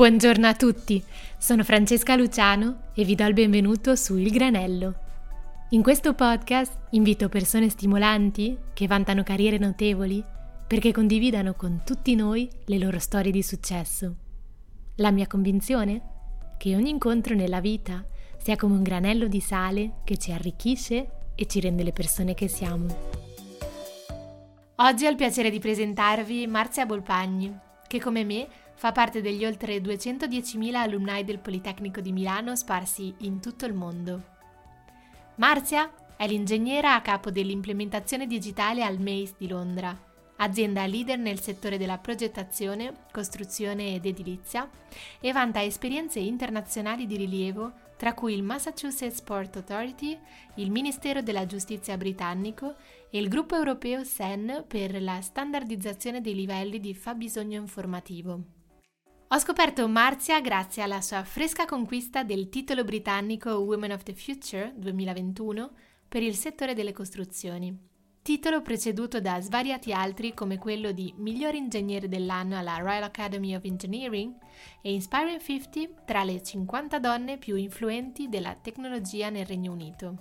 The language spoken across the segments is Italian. Buongiorno a tutti, sono Francesca Luciano e vi do il benvenuto su Il Granello. In questo podcast invito persone stimolanti che vantano carriere notevoli perché condividano con tutti noi le loro storie di successo. La mia convinzione? Che ogni incontro nella vita sia come un granello di sale che ci arricchisce e ci rende le persone che siamo. Oggi ho il piacere di presentarvi Marzia Bolpagni, che come me fa parte degli oltre 210.000 alumni del Politecnico di Milano sparsi in tutto il mondo. Marzia è l'ingegnera a capo dell'implementazione digitale al MACE di Londra, azienda leader nel settore della progettazione, costruzione ed edilizia, e vanta esperienze internazionali di rilievo, tra cui il Massachusetts Port Authority, il Ministero della Giustizia Britannico e il gruppo europeo CEN per la standardizzazione dei livelli di fabbisogno informativo. Ho scoperto Marzia grazie alla sua fresca conquista del titolo britannico Women of the Future 2021 per il settore delle costruzioni, titolo preceduto da svariati altri come quello di miglior ingegnere dell'anno alla Royal Academy of Engineering e Inspiring 50 tra le 50 donne più influenti della tecnologia nel Regno Unito.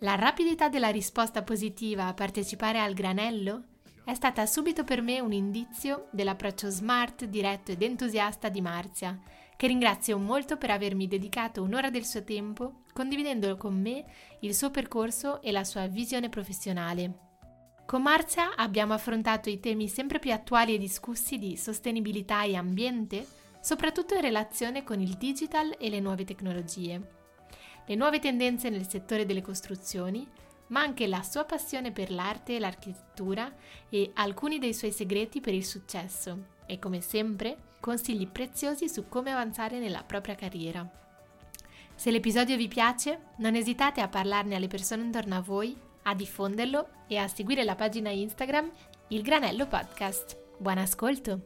La rapidità della risposta positiva a partecipare al Granello è stata subito per me un indizio dell'approccio smart, diretto ed entusiasta di Marzia, che ringrazio molto per avermi dedicato un'ora del suo tempo, condividendo con me il suo percorso e la sua visione professionale. Con Marzia abbiamo affrontato i temi sempre più attuali e discussi di sostenibilità e ambiente, soprattutto in relazione con il digital e le nuove tecnologie, le nuove tendenze nel settore delle costruzioni, ma anche la sua passione per l'arte e l'architettura e alcuni dei suoi segreti per il successo e, come sempre, consigli preziosi su come avanzare nella propria carriera. Se l'episodio vi piace, non esitate a parlarne alle persone intorno a voi, a diffonderlo e a seguire la pagina Instagram Il Granello Podcast. Buon ascolto!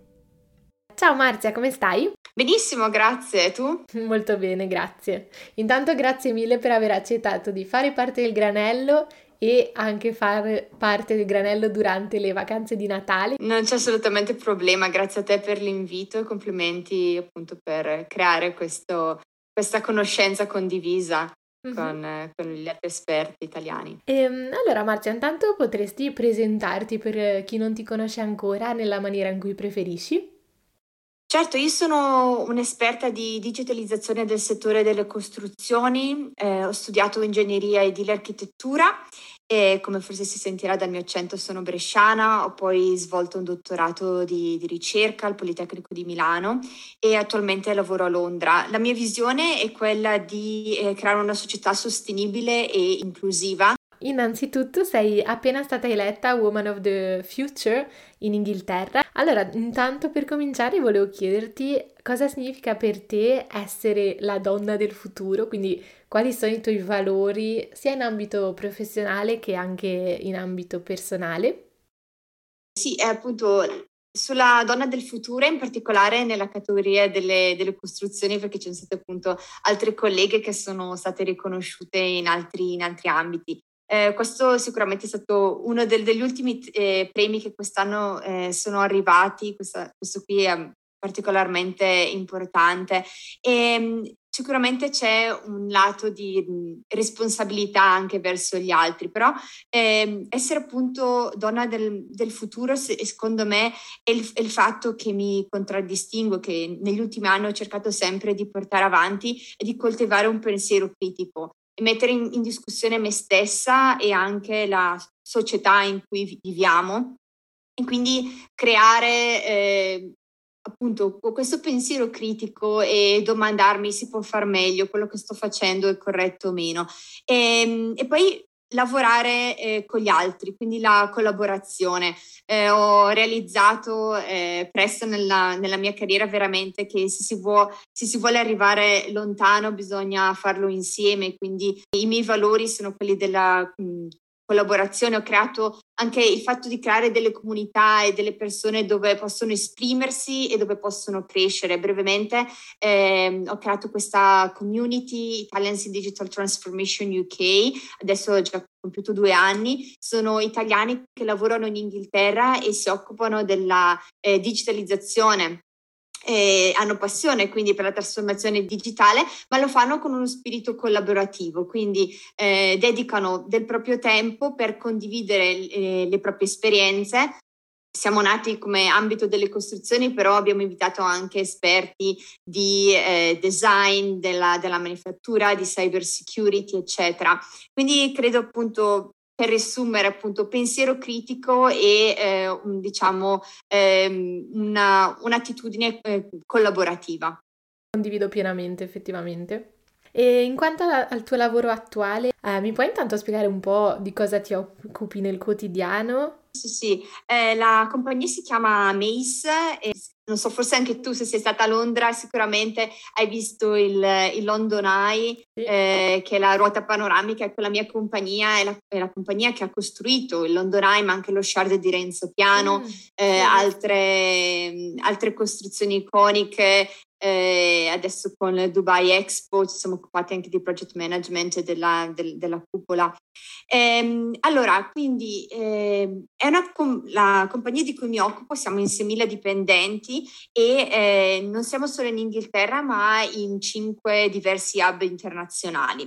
Ciao Marzia, come stai? Benissimo, grazie. E tu? Molto bene, grazie. Intanto grazie mille per aver accettato di fare parte del Granello e anche far parte del Granello durante le vacanze di Natale. Non c'è assolutamente problema, grazie a te per l'invito e complimenti appunto per creare questa conoscenza condivisa con gli altri esperti italiani. Allora Marzia, intanto potresti presentarti per chi non ti conosce ancora nella maniera in cui preferisci? Certo, io sono un'esperta di digitalizzazione del settore delle costruzioni, ho studiato ingegneria edile e architettura e, come forse si sentirà dal mio accento, sono bresciana. Ho poi svolto un dottorato di ricerca al Politecnico di Milano e attualmente lavoro a Londra. La mia visione è quella di creare una società sostenibile e inclusiva. Innanzitutto sei appena stata eletta Woman of the Future in Inghilterra. Allora, intanto per cominciare volevo chiederti cosa significa per te essere la donna del futuro, quindi quali sono i tuoi valori sia in ambito professionale che anche in ambito personale? Sì, appunto sulla donna del futuro, in particolare nella categoria delle costruzioni, perché ci sono state appunto altre colleghe che sono state riconosciute in altri ambiti. Questo sicuramente è stato uno degli ultimi premi che quest'anno sono arrivati. Questo qui è particolarmente importante e sicuramente c'è un lato di responsabilità anche verso gli altri, però essere appunto donna del futuro, secondo me, è il fatto che mi contraddistingue, che negli ultimi anni ho cercato sempre di portare avanti e di coltivare un pensiero critico e mettere in discussione me stessa e anche la società in cui viviamo, e quindi creare appunto questo pensiero critico e domandarmi: si può far meglio, quello che sto facendo è corretto o meno, e poi lavorare con gli altri, quindi la collaborazione. Ho realizzato presto nella mia carriera veramente che se si vuole arrivare lontano bisogna farlo insieme, quindi i miei valori sono quelli della collaborazione. Ho creato anche il fatto di creare delle comunità e delle persone dove possono esprimersi e dove possono crescere. Brevemente ho creato questa community Italians in Digital Transformation UK, adesso ho già compiuto 2 anni, sono italiani che lavorano in Inghilterra e si occupano della digitalizzazione hanno passione quindi per la trasformazione digitale, ma lo fanno con uno spirito collaborativo, quindi dedicano del proprio tempo per condividere le proprie esperienze. Siamo nati come ambito delle costruzioni, però abbiamo invitato anche esperti di design, della manifattura, di cyber security, eccetera. Quindi credo appunto, per riassumere appunto, pensiero critico e un'attitudine collaborativa. Condivido pienamente, effettivamente. E in quanto al tuo lavoro attuale, mi puoi intanto spiegare un po' di cosa ti occupi nel quotidiano? Sì, la compagnia si chiama MACE e non so, forse anche tu se sei stata a Londra sicuramente hai visto il London Eye, che è la ruota panoramica, ecco la mia compagnia è la compagnia che ha costruito il London Eye, ma anche lo Shard di Renzo Piano, altre costruzioni iconiche. Adesso con Dubai Expo ci siamo occupati anche di project management e della cupola. Allora, quindi è la compagnia di cui mi occupo, siamo in 6.000 dipendenti e non siamo solo in Inghilterra ma in 5 diversi hub internazionali,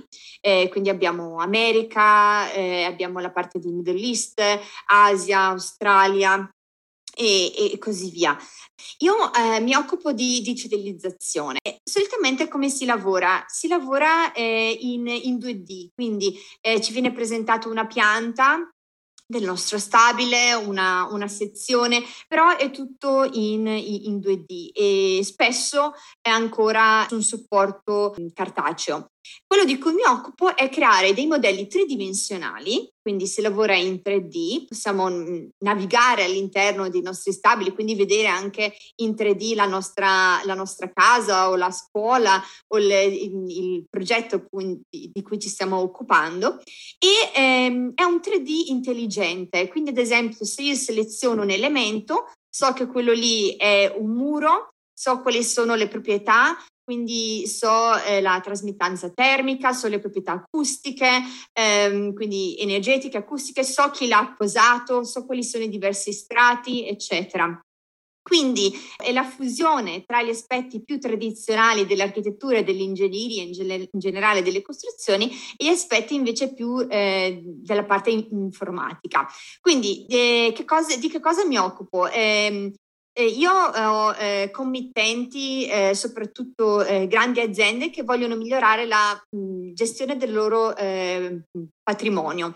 quindi abbiamo America, abbiamo la parte di Middle East, Asia, Australia e così via. Io mi occupo di digitalizzazione. Solitamente come si lavora? Si lavora in 2D, quindi ci viene presentata una pianta del nostro stabile, una sezione, però è tutto in 2D e spesso è ancora un supporto cartaceo. Quello di cui mi occupo è creare dei modelli tridimensionali, quindi si lavora in 3D, possiamo navigare all'interno dei nostri stabili, quindi vedere anche in 3D la nostra casa o la scuola o il progetto di cui ci stiamo occupando, e è un 3D intelligente, quindi ad esempio se io seleziono un elemento so che quello lì è un muro, so quali sono le proprietà, quindi so la trasmittanza termica, so le proprietà acustiche, quindi energetiche, acustiche, so chi l'ha posato, so quali sono i diversi strati, eccetera. Quindi è la fusione tra gli aspetti più tradizionali dell'architettura e dell'ingegneria in generale delle costruzioni e gli aspetti invece più della parte informatica. Quindi di che cosa mi occupo? Io ho committenti, soprattutto grandi aziende che vogliono migliorare la gestione del loro patrimonio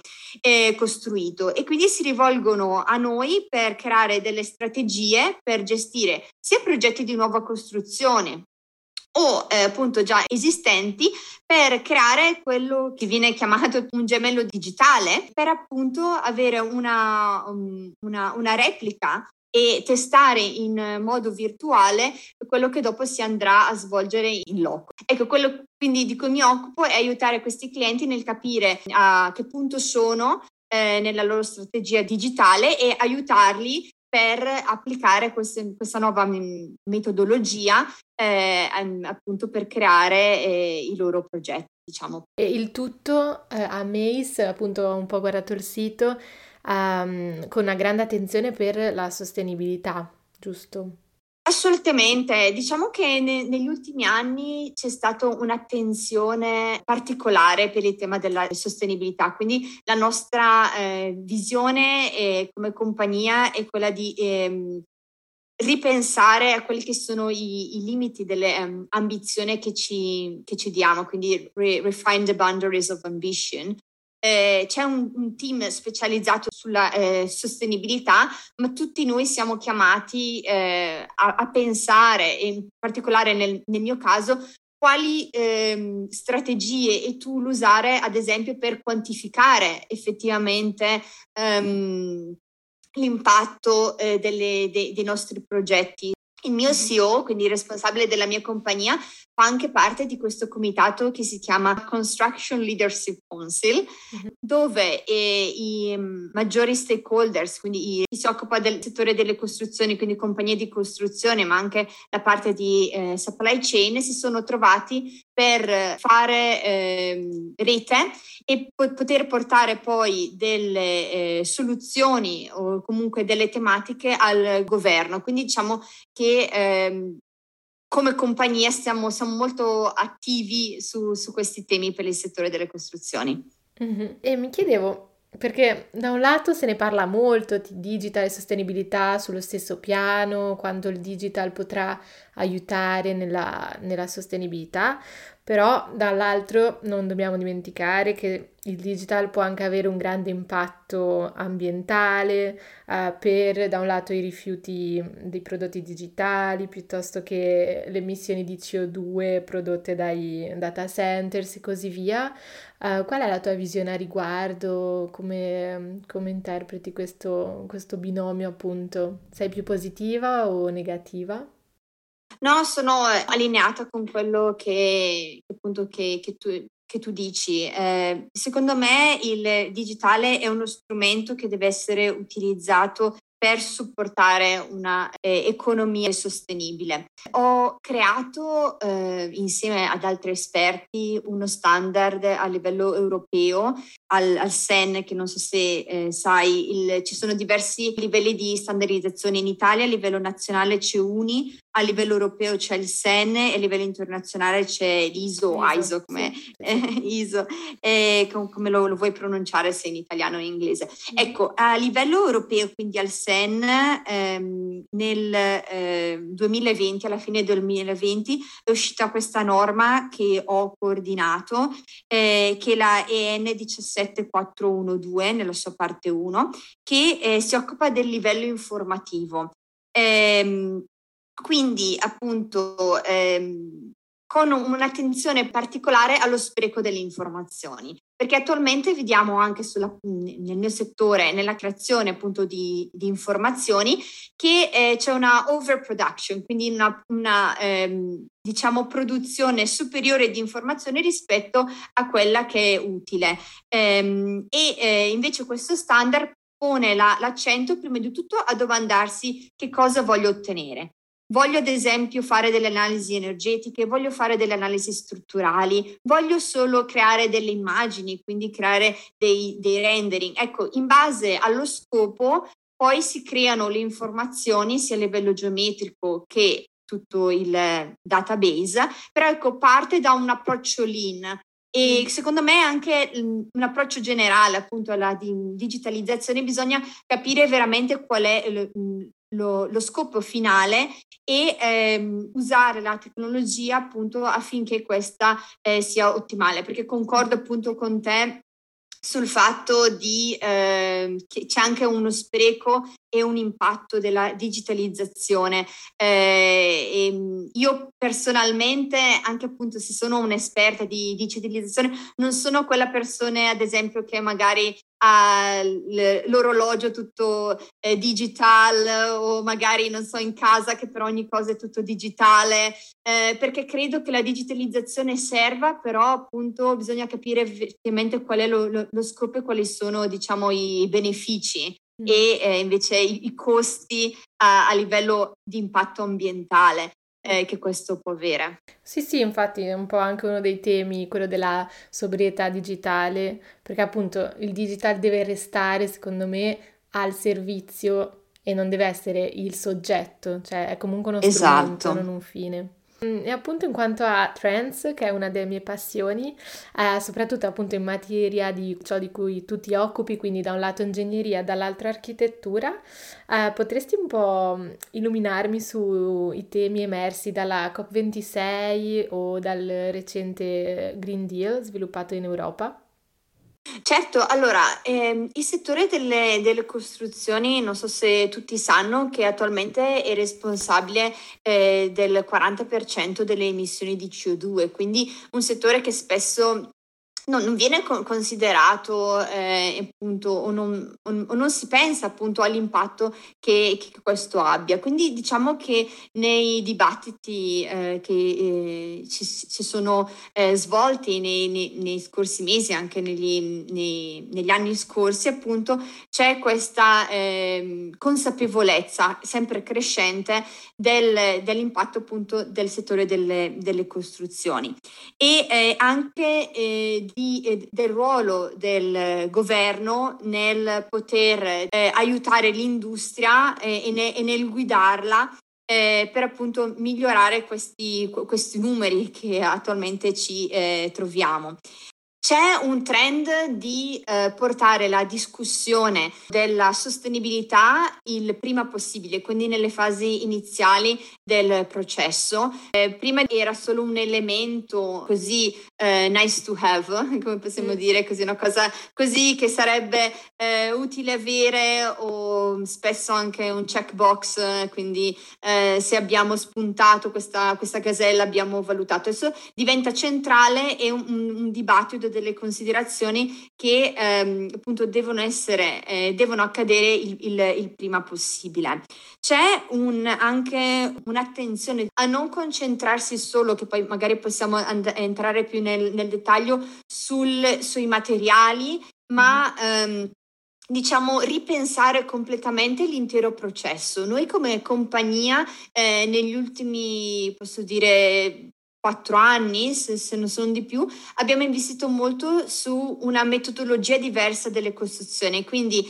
costruito, e quindi si rivolgono a noi per creare delle strategie per gestire sia progetti di nuova costruzione o appunto già esistenti, per creare quello che viene chiamato un gemello digitale, per appunto avere una replica e testare in modo virtuale quello che dopo si andrà a svolgere in loco. Ecco, quello quindi di cui mi occupo è aiutare questi clienti nel capire a che punto sono nella loro strategia digitale e aiutarli per applicare questa nuova metodologia appunto per creare i loro progetti, diciamo. E il tutto a MACE, appunto ho un po' guardato il sito, con una grande attenzione per la sostenibilità, giusto? Assolutamente, diciamo che negli ultimi anni c'è stata un'attenzione particolare per il tema della sostenibilità, quindi la nostra visione come compagnia è quella di ripensare a quelli che sono i limiti delle ambizioni che ci diamo, quindi refine the boundaries of ambition. C'è un team specializzato sulla sostenibilità, ma tutti noi siamo chiamati a pensare, e in particolare nel mio caso, quali strategie e tool usare, ad esempio, per quantificare effettivamente l'impatto dei nostri progetti. Il mio CEO, quindi responsabile della mia compagnia, fa anche parte di questo comitato che si chiama Construction Leadership Council, dove i maggiori stakeholders, quindi chi si occupa del settore delle costruzioni, quindi compagnie di costruzione, ma anche la parte di supply chain, si sono trovati per fare rete e poter portare poi delle soluzioni o comunque delle tematiche al governo. Quindi diciamo che come compagnia siamo molto attivi su questi temi per il settore delle costruzioni. Mm-hmm. E mi chiedevo, perché da un lato se ne parla molto di digital e sostenibilità sullo stesso piano, quando il digital potrà aiutare nella sostenibilità, però dall'altro non dobbiamo dimenticare che il digital può anche avere un grande impatto ambientale per, da un lato, i rifiuti dei prodotti digitali, piuttosto che le emissioni di CO2 prodotte dai data centers e così via. Qual è la tua visione a riguardo? Come interpreti questo binomio, appunto? Sei più positiva o negativa? No, sono allineata con quello che tu dici. Secondo me il digitale è uno strumento che deve essere utilizzato per supportare una economia sostenibile. Ho creato insieme ad altri esperti uno standard a livello europeo al CEN, che non so se sai, ci sono diversi livelli di standardizzazione in Italia. A livello nazionale c'è UNI, a livello europeo c'è il CEN e a livello internazionale c'è l'ISO, come lo vuoi pronunciare, se in italiano o in inglese. Ecco, a livello europeo, quindi al CEN, nel 2020, alla fine del 2020, è uscita questa norma che ho coordinato, che è la EN 17412 nella sua parte 1, che si occupa del livello informativo. Quindi, appunto, con un'attenzione particolare allo spreco delle informazioni, perché attualmente vediamo anche nel mio settore, nella creazione appunto di informazioni, che c'è una overproduction, quindi una produzione superiore di informazioni rispetto a quella che è utile. Invece questo standard pone l'accento prima di tutto a domandarsi che cosa voglio ottenere. Voglio ad esempio fare delle analisi energetiche, voglio fare delle analisi strutturali, voglio solo creare delle immagini, quindi creare dei rendering. Ecco, in base allo scopo poi si creano le informazioni sia a livello geometrico che tutto il database, però ecco, parte da un approccio lean. E secondo me anche un approccio generale appunto alla digitalizzazione, bisogna capire veramente qual è lo scopo finale e usare la tecnologia appunto affinché questa sia ottimale, perché concordo appunto con te sul fatto che c'è anche uno spreco e un impatto della digitalizzazione. Io personalmente, anche appunto se sono un'esperta di digitalizzazione, non sono quella persona ad esempio che magari ha l'orologio tutto digitale, o magari non so in casa che per ogni cosa è tutto digitale, perché credo che la digitalizzazione serva, però appunto bisogna capire effettivamente qual è lo scopo e quali sono, diciamo, i benefici e invece i costi a livello di impatto ambientale che questo può avere. Sì, infatti è un po' anche uno dei temi, quello della sobrietà digitale, perché appunto il digital deve restare, secondo me, al servizio e non deve essere il soggetto, cioè è comunque uno strumento, non un fine. E appunto in quanto a trends, che è una delle mie passioni, soprattutto appunto in materia di ciò di cui tu ti occupi, quindi da un lato ingegneria, dall'altro architettura, potresti un po' illuminarmi sui temi emersi dalla COP26 o dal recente Green Deal sviluppato in Europa? Certo, allora il settore delle costruzioni, non so se tutti sanno che attualmente è responsabile del 40% delle emissioni di CO2, quindi un settore che spesso non viene considerato appunto, o non si pensa appunto all'impatto che questo abbia. Quindi diciamo che nei dibattiti che ci sono svolti nei scorsi mesi, anche negli anni scorsi appunto, c'è questa consapevolezza sempre crescente dell'impatto appunto del settore delle costruzioni e anche del ruolo del governo nel poter aiutare l'industria e nel guidarla per appunto migliorare questi numeri che attualmente ci troviamo. C'è un trend di portare la discussione della sostenibilità il prima possibile, quindi nelle fasi iniziali del processo. Prima era solo un elemento così nice to have, come possiamo dire, così una cosa così che sarebbe utile avere, o spesso anche un checkbox, quindi se abbiamo spuntato questa casella abbiamo valutato. Adesso diventa centrale e un dibattito delle considerazioni che appunto devono accadere il prima possibile. C'è anche un'attenzione a non concentrarsi solo, che poi magari possiamo entrare più nel dettaglio, sui materiali, ma diciamo ripensare completamente l'intero processo. Noi come compagnia negli ultimi, posso dire, 4 anni, se non sono di più, abbiamo investito molto su una metodologia diversa delle costruzioni, quindi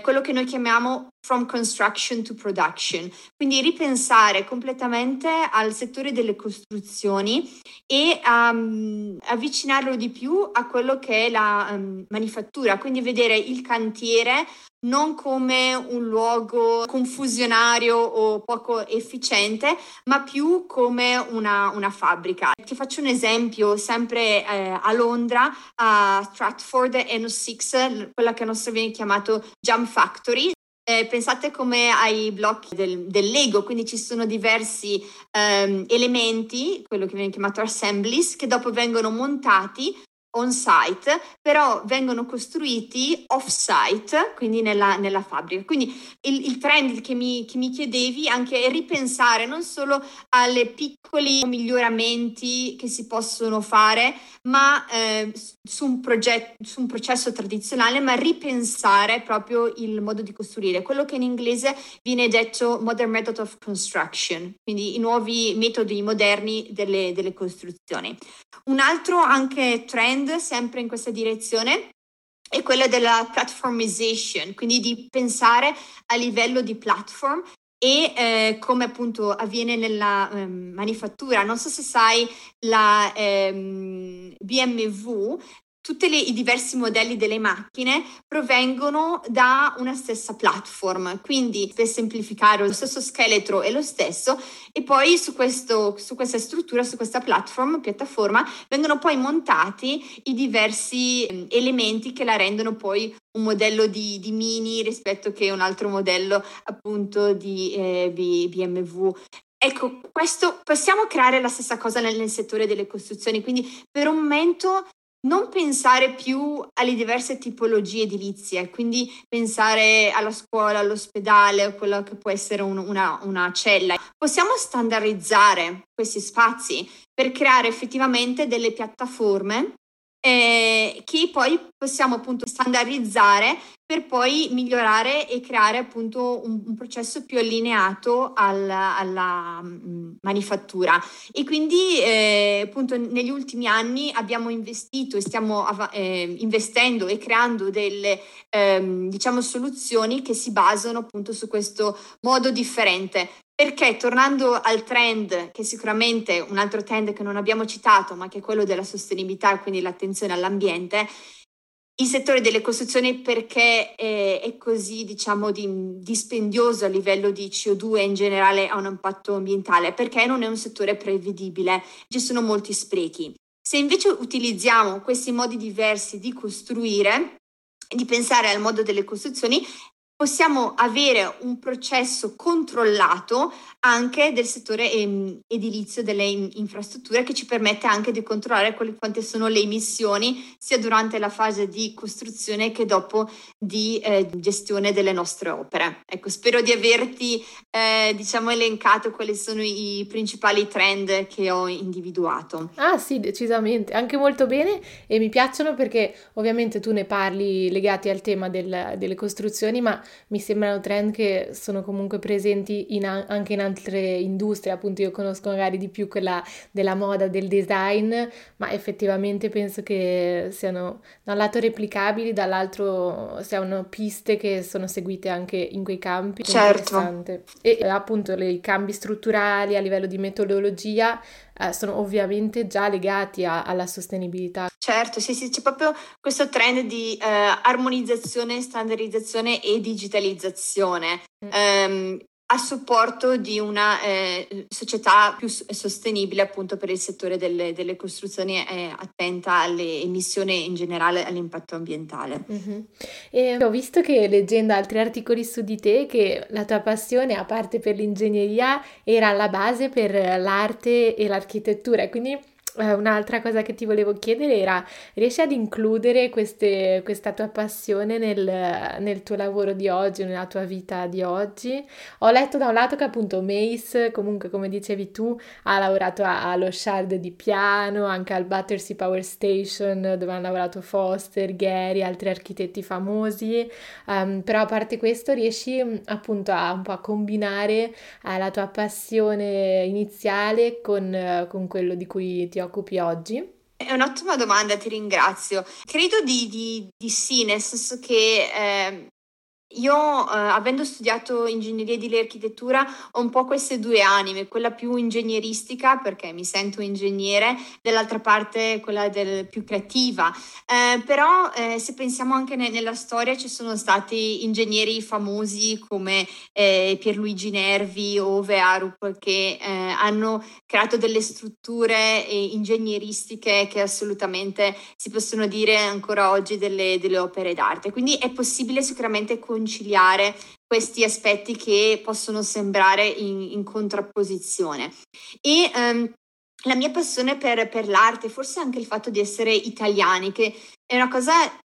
quello che noi chiamiamo from construction to production, quindi ripensare completamente al settore delle costruzioni e avvicinarlo di più a quello che è la manifattura, quindi vedere il cantiere non come un luogo confusionario o poco efficiente, ma più come una fabbrica. Ti faccio un esempio, sempre a Londra, a Stratford N6, quella che a nostro viene chiamato Jump Factory. Pensate come ai blocchi del Lego, quindi ci sono diversi elementi, quello che viene chiamato assemblies, che dopo vengono montati on site, però vengono costruiti off site, quindi nella fabbrica. Quindi il trend che mi chiedevi anche è ripensare non solo alle piccoli miglioramenti che si possono fare, ma su un processo tradizionale, ma ripensare proprio il modo di costruire, quello che in inglese viene detto modern method of construction, quindi i nuovi metodi moderni delle costruzioni. Un altro anche trend sempre in questa direzione è quello della platformization, quindi di pensare a livello di platform e come appunto avviene nella manifattura. Non so se sai, la BMW, tutti i diversi modelli delle macchine provengono da una stessa platform, quindi per semplificare lo stesso scheletro è lo stesso, e poi su questa struttura, su questa piattaforma, vengono poi montati i diversi elementi che la rendono poi un modello di Mini rispetto che un altro modello appunto di BMW. Ecco, questo possiamo creare la stessa cosa nel settore delle costruzioni, quindi per un momento non pensare più alle diverse tipologie edilizie, quindi pensare alla scuola, all'ospedale, o quello che può essere una cella. Possiamo standardizzare questi spazi per creare effettivamente delle piattaforme che poi possiamo appunto standardizzare per poi migliorare e creare appunto un processo più allineato alla manifattura. E quindi appunto negli ultimi anni abbiamo investito e stiamo investendo e creando delle diciamo soluzioni che si basano appunto su questo modo differente. Perché, tornando al trend, che sicuramente un altro trend che non abbiamo citato, ma che è quello della sostenibilità, quindi l'attenzione all'ambiente, il settore delle costruzioni, perché è così, diciamo, dispendioso a livello di CO2 e in generale ha un impatto ambientale? Perché non è un settore prevedibile, ci sono molti sprechi. Se invece utilizziamo questi modi diversi di costruire, di pensare al modo delle costruzioni, possiamo avere un processo controllato anche del settore edilizio delle infrastrutture, che ci permette anche di controllare quante sono le emissioni sia durante la fase di costruzione che dopo di gestione delle nostre opere. Ecco, spero di averti diciamo elencato quali sono i principali trend che ho individuato. Ah sì, decisamente, anche molto bene, e mi piacciono perché ovviamente tu ne parli legati al tema delle costruzioni, ma mi sembrano trend che sono comunque presenti anche in altre industrie. Appunto, io conosco magari di più quella della moda, del design, ma effettivamente penso che siano da un lato replicabili, dall'altro siano piste che sono seguite anche in quei campi. Certo. E appunto i cambi strutturali a livello di metodologia sono ovviamente già legati alla sostenibilità. Certo, sì, c'è proprio questo trend di armonizzazione, standardizzazione e digitalizzazione a supporto di una società più sostenibile, appunto, per il settore delle costruzioni, attenta alle emissioni in generale, all'impatto ambientale. Mm-hmm. E ho visto che, leggendo altri articoli su di te, che la tua passione, a parte per l'ingegneria, era alla base per l'arte e l'architettura, quindi un'altra cosa che ti volevo chiedere era: riesci ad includere questa tua passione nel tuo lavoro di oggi, nella tua vita di oggi? Ho letto da un lato che appunto MACE, comunque come dicevi tu, ha lavorato allo Shard di Piano, anche al Battersea Power Station, dove hanno lavorato Foster, Gehry, altri architetti famosi, però a parte questo riesci appunto a un po' a combinare la tua passione iniziale con quello di cui ti occupi oggi? È un'ottima domanda, ti ringrazio. Credo di sì, nel senso che io, avendo studiato ingegneria edile e architettura, ho un po' queste due anime, quella più ingegneristica, perché mi sento ingegnere, dall'altra parte quella più creativa. Però se pensiamo anche nella storia, ci sono stati ingegneri famosi come Pierluigi Nervi, Ove Arup, che hanno creato delle strutture ingegneristiche che assolutamente si possono dire ancora oggi delle opere d'arte. Quindi è possibile sicuramente conciliare questi aspetti che possono sembrare in contrapposizione. E la mia passione per l'arte, forse anche il fatto di essere italiani, che è una cosa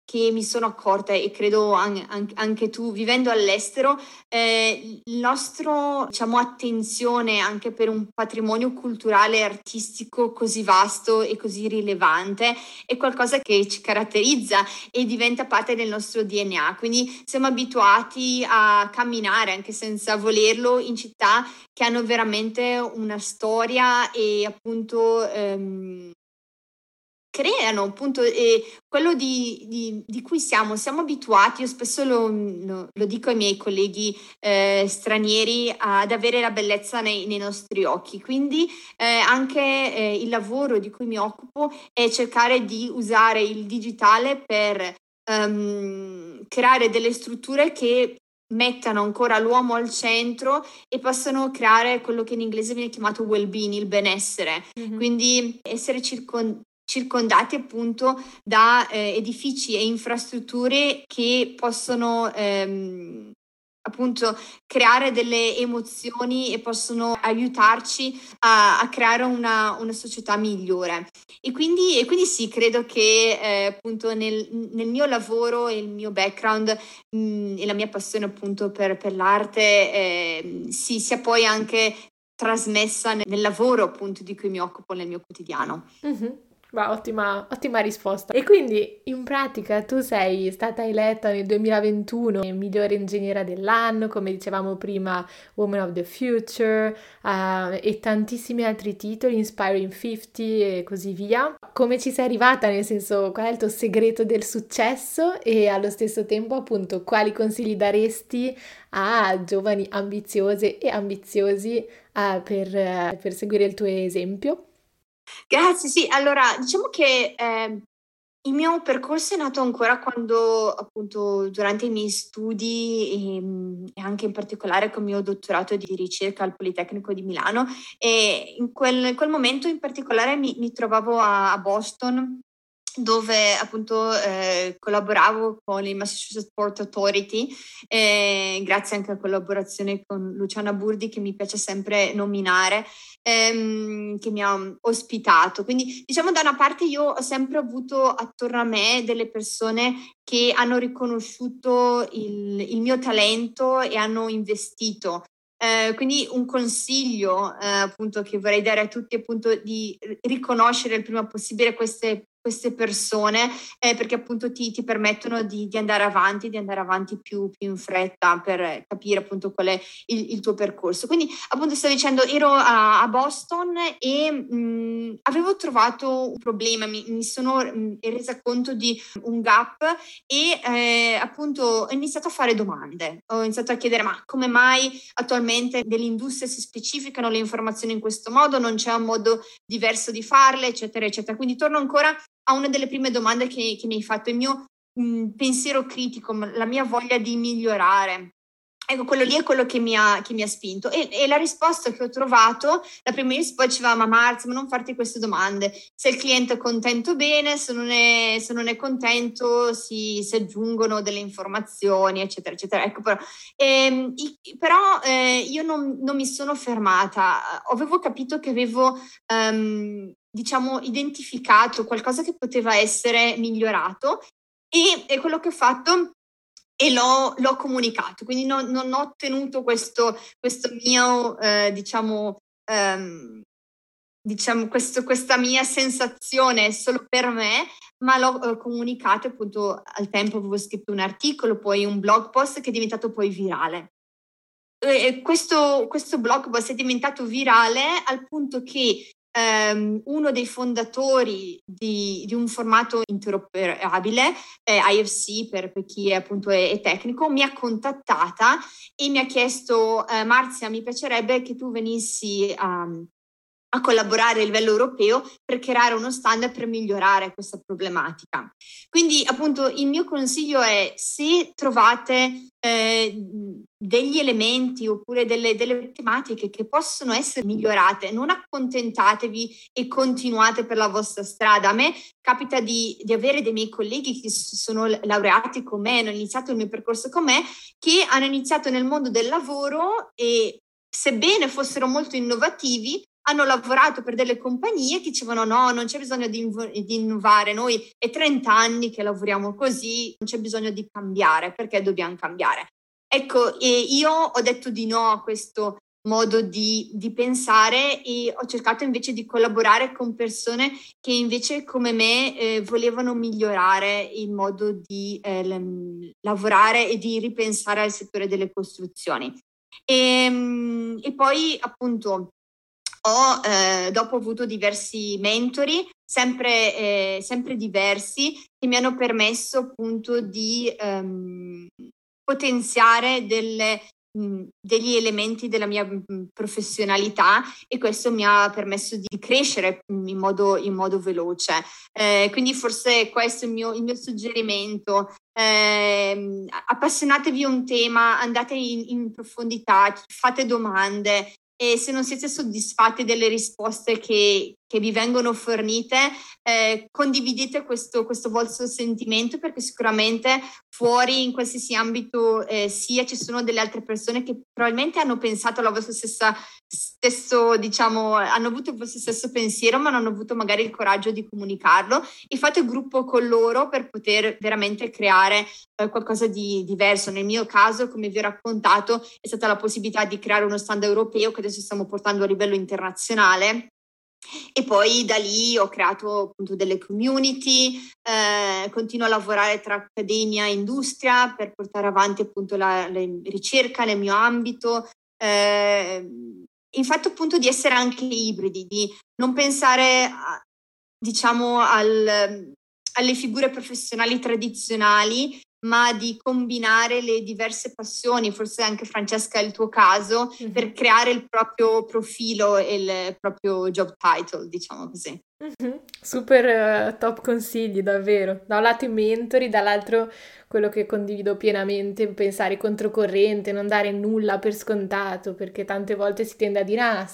che mi sono accorta, e credo anche tu, vivendo all'estero, il nostro, diciamo, attenzione anche per un patrimonio culturale e artistico così vasto e così rilevante è qualcosa che ci caratterizza e diventa parte del nostro DNA. Quindi siamo abituati a camminare, anche senza volerlo, in città che hanno veramente una storia e appunto creano appunto quello di cui siamo abituati. Io spesso lo dico ai miei colleghi stranieri, ad avere la bellezza nei nostri occhi, quindi anche il lavoro di cui mi occupo è cercare di usare il digitale per creare delle strutture che mettano ancora l'uomo al centro e possono creare quello che in inglese viene chiamato well-being, il benessere. Mm-hmm. Quindi essere circondati appunto da edifici e infrastrutture che possono appunto creare delle emozioni e possono aiutarci a creare una società migliore. E quindi sì, credo che appunto nel mio lavoro e il mio background e la mia passione appunto per l'arte sì, sia poi anche trasmessa nel lavoro appunto di cui mi occupo nel mio quotidiano. Mm-hmm. Wow, ottima risposta. E quindi in pratica tu sei stata eletta nel 2021 migliore ingegnera dell'anno, come dicevamo prima, Women of the Future e tantissimi altri titoli, Inspiring 50 e così via. Come ci sei arrivata? Nel senso, qual è il tuo segreto del successo? E allo stesso tempo, appunto, quali consigli daresti a giovani ambiziose e ambiziosi per seguire il tuo esempio? Grazie, sì. Allora, diciamo che il mio percorso è nato ancora quando, appunto, durante i miei studi e anche in particolare con il mio dottorato di ricerca al Politecnico di Milano, e in quel momento in particolare mi trovavo a Boston, dove appunto collaboravo con il Massachusetts Port Authority, grazie anche a collaborazione con Luciana Burdi, che mi piace sempre nominare, che mi ha ospitato. Quindi, diciamo, da una parte io ho sempre avuto attorno a me delle persone che hanno riconosciuto il mio talento e hanno investito. Quindi un consiglio appunto che vorrei dare a tutti, appunto, di riconoscere il prima possibile queste queste persone, perché appunto ti permettono di andare avanti più in fretta, per capire appunto qual è il tuo percorso. Quindi appunto stavo dicendo, ero a Boston e avevo trovato un problema, mi sono resa conto di un gap e appunto ho iniziato a fare domande, ho iniziato a chiedere ma come mai attualmente dell'industria si specificano le informazioni in questo modo, non c'è un modo diverso di farle, eccetera eccetera. Quindi torno ancora a una delle prime domande che mi hai fatto, il mio pensiero critico, la mia voglia di migliorare. Ecco, quello lì è quello che mi ha spinto. E la risposta che ho trovato, la prima risposta diceva, ma Marzia, ma non farti queste domande. Se il cliente è contento, bene, se non è contento si aggiungono delle informazioni, eccetera, eccetera. Ecco, però io non mi sono fermata. Avevo capito che avevo... identificato qualcosa che poteva essere migliorato e quello che ho fatto e l'ho comunicato, quindi non ho ottenuto questo mio questa mia sensazione solo per me, ma l'ho comunicato. Appunto al tempo avevo scritto un articolo, poi un blog post che è diventato poi virale. Questo blog post è diventato virale al punto che uno dei fondatori di un formato interoperabile, IFC per chi è appunto è tecnico, mi ha contattata e mi ha chiesto, Marzia, mi piacerebbe che tu venissi a collaborare a livello europeo per creare uno standard per migliorare questa problematica. Quindi appunto il mio consiglio è, se trovate degli elementi oppure delle tematiche che possono essere migliorate, non accontentatevi e continuate per la vostra strada. A me capita di avere dei miei colleghi che sono laureati con me, hanno iniziato il mio percorso con me, che hanno iniziato nel mondo del lavoro e sebbene fossero molto innovativi, hanno lavorato per delle compagnie che dicevano no, non c'è bisogno di innovare, noi è 30 anni che lavoriamo così, non c'è bisogno di cambiare, perché dobbiamo cambiare. Ecco, e io ho detto di no a questo modo di pensare e ho cercato invece di collaborare con persone che invece come me volevano migliorare il modo di lavorare e di ripensare al settore delle costruzioni. E poi appunto dopo ho avuto diversi mentori, sempre diversi, che mi hanno permesso appunto di potenziare degli elementi della mia professionalità, e questo mi ha permesso di crescere in modo veloce. Quindi forse questo è il mio suggerimento. Appassionatevi a un tema, andate in profondità, fate domande. E se non siete soddisfatti delle risposte che vi vengono fornite, condividete questo vostro sentimento, perché sicuramente fuori, in qualsiasi ambito sia, ci sono delle altre persone che probabilmente hanno pensato alla vostra hanno avuto il vostro stesso pensiero, ma non hanno avuto magari il coraggio di comunicarlo, e fate gruppo con loro per poter veramente creare qualcosa di diverso. Nel mio caso, come vi ho raccontato, è stata la possibilità di creare uno stand europeo che adesso stiamo portando a livello internazionale. E poi da lì ho creato appunto delle community, continuo a lavorare tra accademia e industria per portare avanti appunto la ricerca nel mio ambito, il fatto appunto di essere anche ibridi, di non pensare alle figure professionali tradizionali, ma di combinare le diverse passioni, forse anche Francesca è il tuo caso, per creare il proprio profilo e il proprio job title, diciamo così. Mm-hmm. Super top consigli, davvero. Da un lato i mentori, dall'altro quello che condivido pienamente, pensare controcorrente, non dare nulla per scontato, perché tante volte si tende a dire,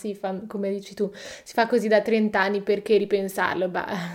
come dici tu, si fa così da 30 anni, perché ripensarlo?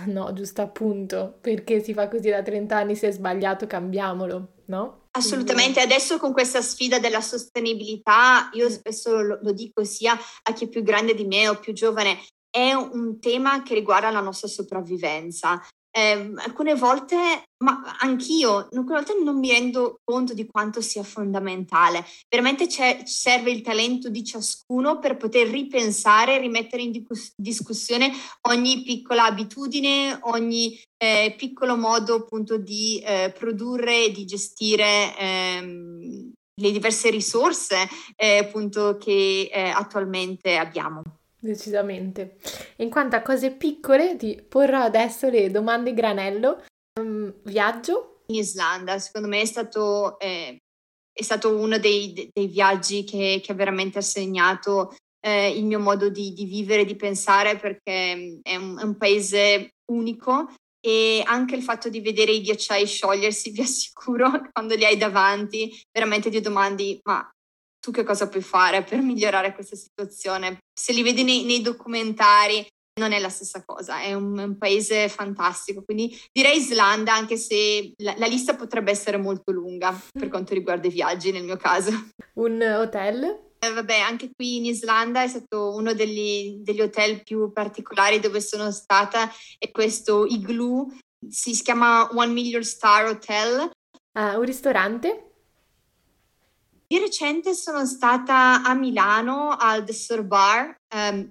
No, giusto appunto, perché si fa così da 30 anni, se è sbagliato cambiamolo, no? Assolutamente. Adesso con questa sfida della sostenibilità, io spesso lo dico sia a chi è più grande di me o più giovane, è un tema che riguarda la nostra sopravvivenza. alcune volte, ma anch'io, alcune volte non mi rendo conto di quanto sia fondamentale. Veramente serve il talento di ciascuno per poter ripensare, rimettere in discussione ogni piccola abitudine, ogni piccolo modo appunto di produrre e di gestire le diverse risorse appunto che attualmente abbiamo. Decisamente. In quanto a cose piccole, ti porrò adesso le domande granello. Viaggio? In Islanda, secondo me è stato uno dei viaggi che ha veramente segnato il mio modo di vivere, di pensare, perché è un paese unico, e anche il fatto di vedere i ghiacciai sciogliersi, vi assicuro, quando li hai davanti, veramente ti domandi, ma tu che cosa puoi fare per migliorare questa situazione? Se li vedi nei documentari non è la stessa cosa, è un paese fantastico, quindi direi Islanda, anche se la lista potrebbe essere molto lunga per quanto riguarda i viaggi nel mio caso. Un hotel? Vabbè, anche qui in Islanda è stato uno degli hotel più particolari dove sono stata, è questo igloo, si chiama One Million Star Hotel. Un ristorante? Di recente sono stata a Milano al The Sur Bar,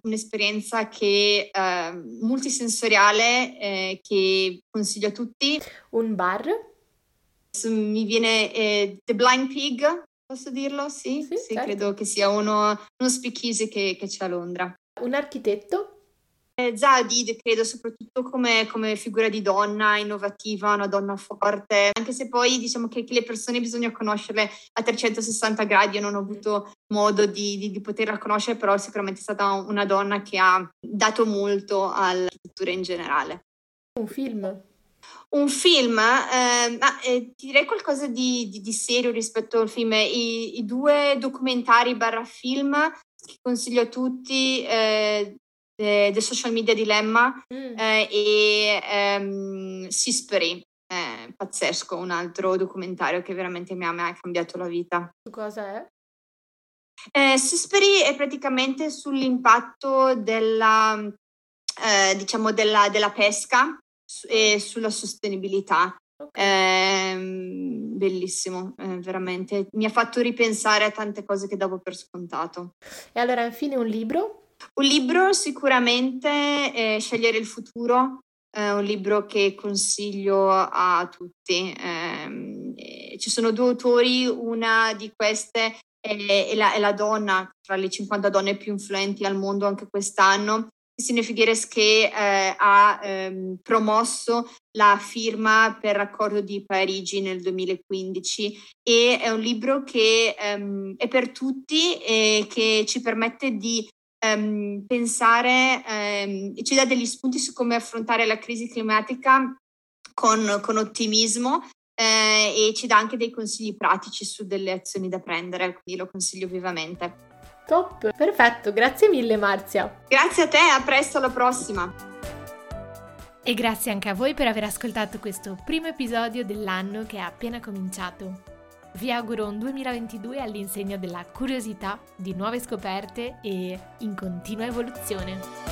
un'esperienza che multisensoriale che consiglio a tutti. Un bar? Mi viene The Blind Pig, posso dirlo? Sì, certo. Credo che sia uno speakeasy che c'è a Londra. Un architetto? Zaha Hadid, credo, soprattutto come figura di donna innovativa, una donna forte, anche se poi diciamo che le persone bisogna conoscerle a 360 gradi, io non ho avuto modo di poterla conoscere, però sicuramente è stata una donna che ha dato molto all'architettura in generale. Un film? Un film? Ti direi qualcosa di serio rispetto al film, i due documentari / film che consiglio a tutti, The Social Media Dilemma e Sisperi, pazzesco, un altro documentario che veramente mi ha cambiato la vita. Cosa è? Sisperi è praticamente sull'impatto della pesca e sulla sostenibilità. Okay. Bellissimo, veramente mi ha fatto ripensare a tante cose che davo per scontato. E allora infine un libro? Un libro sicuramente Scegliere il futuro, un libro che consiglio a tutti. Ci sono due autori, una di queste è la donna tra le 50 donne più influenti al mondo anche quest'anno, Cristina Figueres, che ha promosso la firma per l'accordo di Parigi nel 2015, e è un libro che è per tutti e che ci permette di pensare, ci dà degli spunti su come affrontare la crisi climatica con ottimismo e ci dà anche dei consigli pratici su delle azioni da prendere, quindi lo consiglio vivamente. Top, perfetto, grazie mille Marzia. Grazie a te, a presto, alla prossima. E grazie anche a voi per aver ascoltato questo primo episodio dell'anno che è appena cominciato. Vi auguro un 2022 all'insegna della curiosità, di nuove scoperte e in continua evoluzione.